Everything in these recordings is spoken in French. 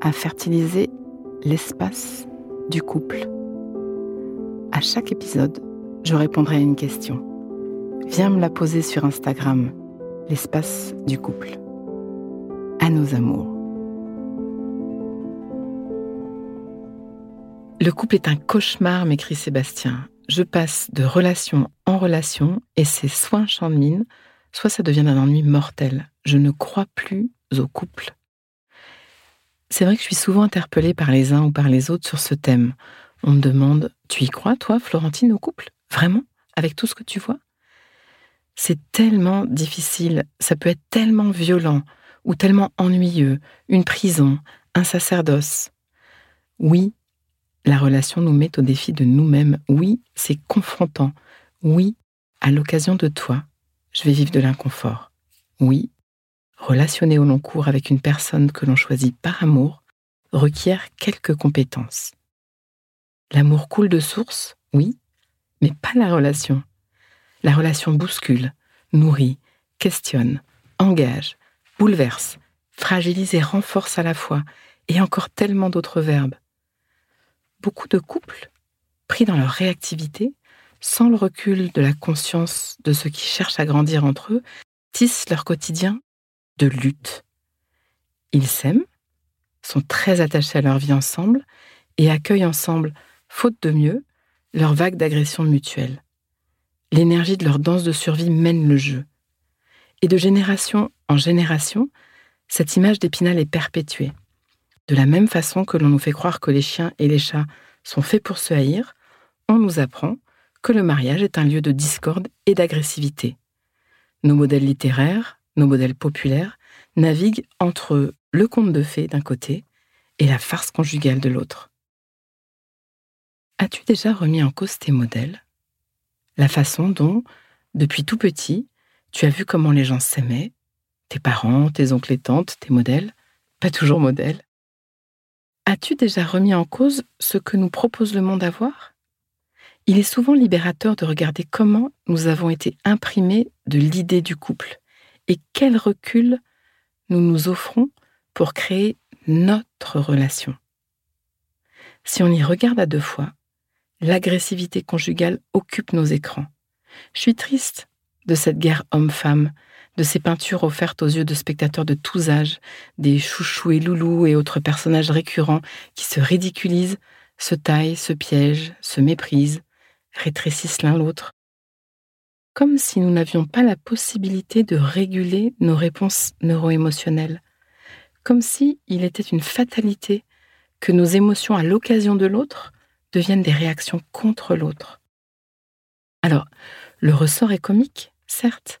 à fertiliser l'espace du couple. À chaque épisode, je répondrai à une question. Viens me la poser sur Instagram, l'espace du couple. À nos amours. Le couple est un cauchemar, m'écrit Sébastien. Je passe de relation en relation et c'est soit un champ de mine, soit ça devient un ennui mortel. Je ne crois plus au couple. C'est vrai que je suis souvent interpellée par les uns ou par les autres sur ce thème. On me demande « Tu y crois, toi, Florentine, au couple ? Vraiment ? Avec tout ce que tu vois ?» C'est tellement difficile, ça peut être tellement violent ou tellement ennuyeux, une prison, un sacerdoce. Oui, la relation nous met au défi de nous-mêmes. Oui, c'est confrontant. Oui, à l'occasion de toi, je vais vivre de l'inconfort. Oui, relationner au long cours avec une personne que l'on choisit par amour requiert quelques compétences. L'amour coule de source, oui, mais pas la relation. La relation bouscule, nourrit, questionne, engage, bouleverse, fragilise et renforce à la fois, et encore tellement d'autres verbes. Beaucoup de couples, pris dans leur réactivité, sans le recul de la conscience de ceux qui cherchent à grandir entre eux, tissent leur quotidien de lutte. Ils s'aiment, sont très attachés à leur vie ensemble et accueillent ensemble, faute de mieux, leur vague d'agressions mutuelles. L'énergie de leur danse de survie mène le jeu. Et de génération en génération, cette image d'Épinal est perpétuée. De la même façon que l'on nous fait croire que les chiens et les chats sont faits pour se haïr, on nous apprend que le mariage est un lieu de discorde et d'agressivité. Nos modèles littéraires, nos modèles populaires, naviguent entre le conte de fées d'un côté et la farce conjugale de l'autre. As-tu déjà remis en cause tes modèles ? La façon dont, depuis tout petit, tu as vu comment les gens s'aimaient, tes parents, tes oncles et tantes, tes modèles, pas toujours modèles. As-tu déjà remis en cause ce que nous propose le monde à voir ? Il est souvent libérateur de regarder comment nous avons été imprimés de l'idée du couple et quel recul nous nous offrons pour créer notre relation. Si on y regarde à deux fois, l'agressivité conjugale occupe nos écrans. Je suis triste de cette guerre homme-femme, de ces peintures offertes aux yeux de spectateurs de tous âges, des chouchous et loulous et autres personnages récurrents qui se ridiculisent, se taillent, se piègent, se méprisent, rétrécissent l'un l'autre. Comme si nous n'avions pas la possibilité de réguler nos réponses neuro-émotionnelles. Comme si il était une fatalité que nos émotions à l'occasion de l'autre deviennent des réactions contre l'autre. Alors, le ressort est comique, certes,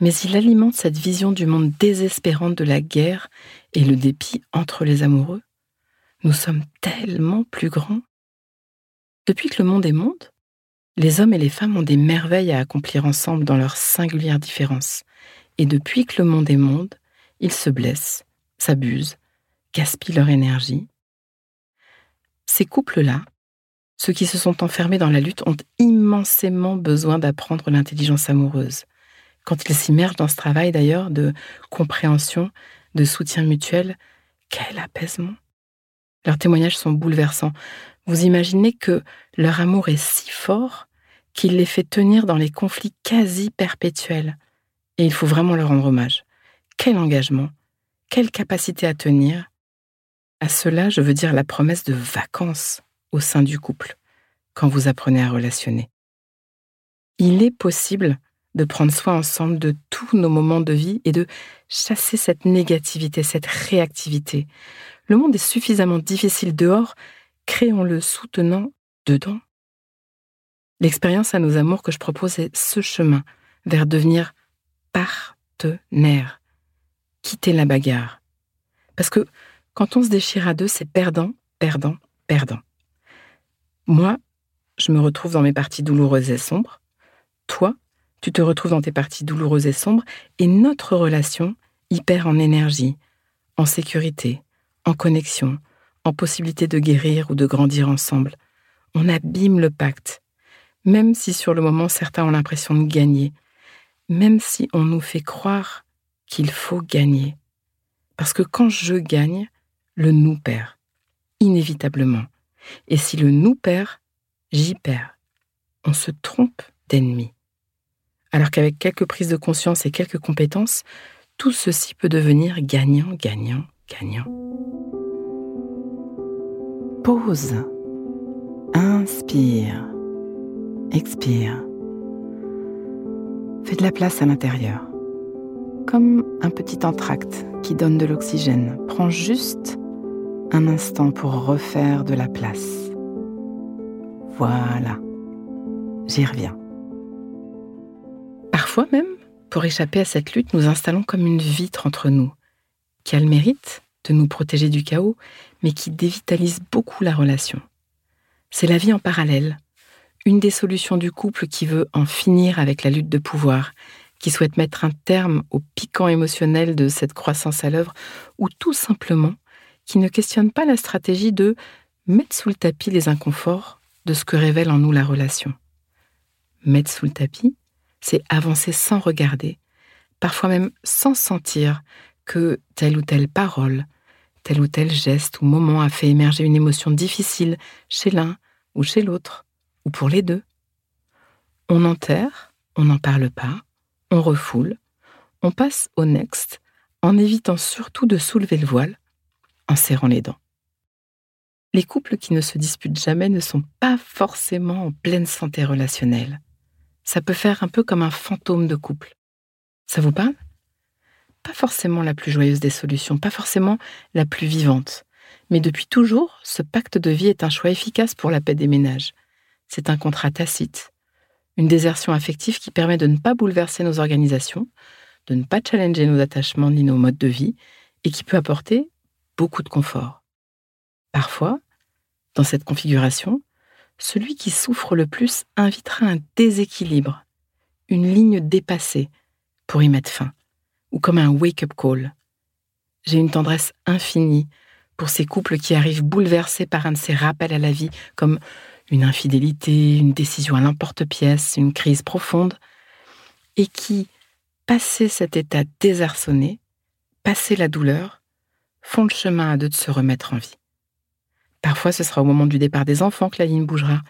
mais il alimente cette vision du monde désespérante de la guerre et le dépit entre les amoureux. Nous sommes tellement plus grands. Depuis que le monde est monde, les hommes et les femmes ont des merveilles à accomplir ensemble dans leurs singulières différences. Et depuis que le monde est monde, ils se blessent, s'abusent, gaspillent leur énergie. Ces couples-là, ceux qui se sont enfermés dans la lutte, ont immensément besoin d'apprendre l'intelligence amoureuse. Quand ils s'immergent dans ce travail d'ailleurs de compréhension, de soutien mutuel, quel apaisement! Leurs témoignages sont bouleversants. Vous imaginez que leur amour est si fort qu'il les fait tenir dans les conflits quasi perpétuels. Et il faut vraiment leur rendre hommage. Quel engagement! Quelle capacité à tenir! À cela, je veux dire la promesse de vacances au sein du couple, quand vous apprenez à relationner. Il est possible de prendre soin ensemble de tous nos moments de vie et de chasser cette négativité, cette réactivité. Le monde est suffisamment difficile dehors, créons-le soutenant dedans. L'expérience à nos amours que je propose est ce chemin vers devenir partenaire. Quitter la bagarre. Parce que quand on se déchire à deux, c'est perdant, perdant, perdant. Moi, je me retrouve dans mes parties douloureuses et sombres. Toi, tu te retrouves dans tes parties douloureuses et sombres et notre relation y perd en énergie, en sécurité, en connexion, en possibilité de guérir ou de grandir ensemble. On abîme le pacte. Même si sur le moment, certains ont l'impression de gagner. Même si on nous fait croire qu'il faut gagner. Parce que quand je gagne, le nous perd, inévitablement. Et si le nous perd, j'y perds. On se trompe d'ennemi. Alors qu'avec quelques prises de conscience et quelques compétences, tout ceci peut devenir gagnant, gagnant, gagnant. Pause. Inspire. Expire. Fais de la place à l'intérieur. Comme un petit entracte qui donne de l'oxygène. Prends juste un instant pour refaire de la place. Voilà, j'y reviens. Parfois même, pour échapper à cette lutte, nous installons comme une vitre entre nous, qui a le mérite de nous protéger du chaos, mais qui dévitalise beaucoup la relation. C'est la vie en parallèle. Une des solutions du couple qui veut en finir avec la lutte de pouvoir, qui souhaite mettre un terme au piquant émotionnel de cette croissance à l'œuvre, ou tout simplement qui ne questionne pas la stratégie de mettre sous le tapis les inconforts de ce que révèle en nous la relation. Mettre sous le tapis, c'est avancer sans regarder, parfois même sans sentir que telle ou telle parole, tel ou tel geste ou moment a fait émerger une émotion difficile chez l'un ou chez l'autre, ou pour les deux. On enterre, on n'en parle pas, on refoule, on passe au next, en évitant surtout de soulever le voile, en serrant les dents. Les couples qui ne se disputent jamais ne sont pas forcément en pleine santé relationnelle. Ça peut faire un peu comme un fantôme de couple. Ça vous parle ? Pas forcément la plus joyeuse des solutions, pas forcément la plus vivante. Mais depuis toujours, ce pacte de vie est un choix efficace pour la paix des ménages. C'est un contrat tacite, une désertion affective qui permet de ne pas bouleverser nos organisations, de ne pas challenger nos attachements ni nos modes de vie, et qui peut apporter beaucoup de confort. Parfois, dans cette configuration, celui qui souffre le plus invitera un déséquilibre, une ligne dépassée pour y mettre fin, ou comme un wake-up call. J'ai une tendresse infinie pour ces couples qui arrivent bouleversés par un de ces rappels à la vie, comme une infidélité, une décision à l'emporte-pièce, une crise profonde, et qui, passé cet état désarçonné, passé la douleur, font le chemin à deux de se remettre en vie. Parfois, ce sera au moment du départ des enfants que la ligne bougera,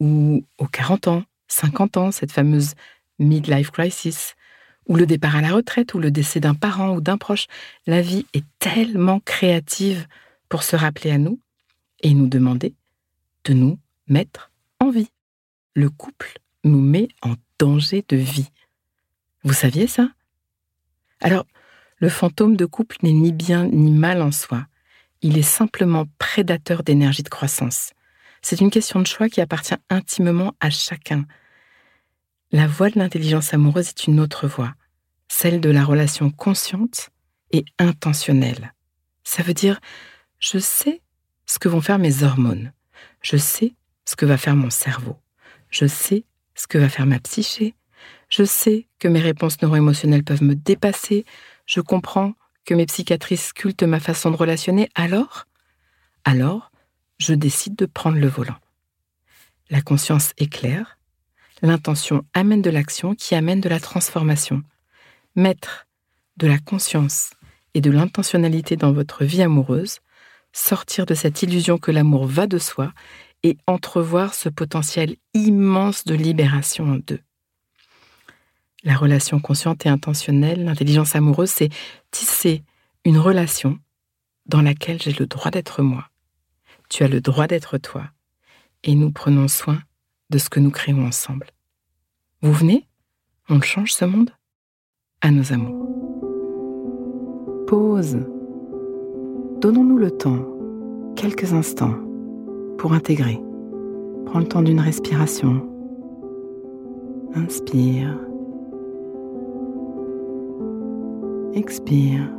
ou aux 40 ans, 50 ans, cette fameuse midlife crisis, ou le départ à la retraite, ou le décès d'un parent ou d'un proche. La vie est tellement créative pour se rappeler à nous et nous demander de nous mettre en vie. Le couple nous met en danger de vie. Vous saviez ça ? Alors, le fantôme de couple n'est ni bien ni mal en soi. Il est simplement prédateur d'énergie de croissance. C'est une question de choix qui appartient intimement à chacun. La voie de l'intelligence amoureuse est une autre voie, celle de la relation consciente et intentionnelle. Ça veut dire, je sais ce que vont faire mes hormones, je sais ce que va faire mon cerveau, je sais ce que va faire ma psyché, je sais que mes réponses neuroémotionnelles peuvent me dépasser, je comprends que mes psychiatrices sculptent ma façon de relationner, alors, je décide de prendre le volant. La conscience est claire. L'intention amène de l'action qui amène de la transformation. Mettre de la conscience et de l'intentionnalité dans votre vie amoureuse, sortir de cette illusion que l'amour va de soi et entrevoir ce potentiel immense de libération en deux. La relation consciente et intentionnelle, l'intelligence amoureuse, c'est tisser une relation dans laquelle j'ai le droit d'être moi. Tu as le droit d'être toi. Et nous prenons soin de ce que nous créons ensemble. Vous venez ? On change ce monde ? À nos amours. Pause. Donnons-nous le temps, quelques instants, pour intégrer. Prends le temps d'une respiration. Inspire. Expire.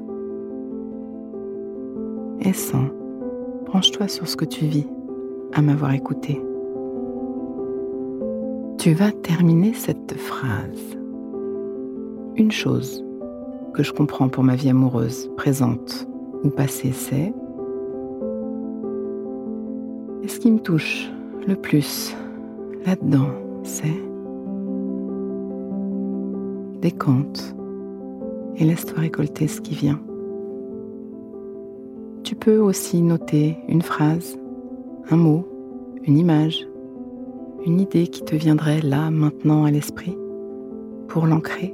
Et sens. Branche-toi sur ce que tu vis, à m'avoir écouté. Tu vas terminer cette phrase. Une chose que je comprends pour ma vie amoureuse, présente ou passée, c'est... Et ce qui me touche le plus là-dedans, c'est... Décompte et laisse-toi récolter ce qui vient. Tu peux aussi noter une phrase, un mot, une image, une idée qui te viendrait là, maintenant, à l'esprit, pour l'ancrer,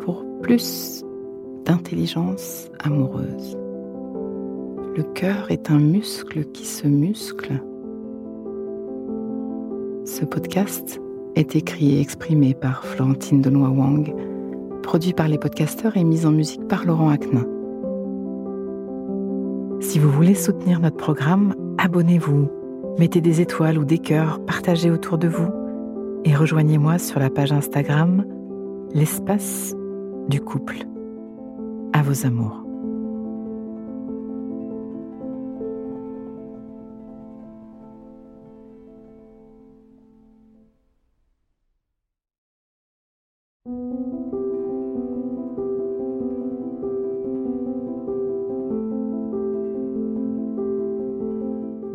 pour plus d'intelligence amoureuse. Le cœur est un muscle qui se muscle. Ce podcast est écrit et exprimé par Florentine Aknin, produit par les podcasteurs et mis en musique par Laurent Aknin. Si vous voulez soutenir notre programme, abonnez-vous, mettez des étoiles ou des cœurs, partagez autour de vous et rejoignez-moi sur la page Instagram L'espace du couple. À vos amours.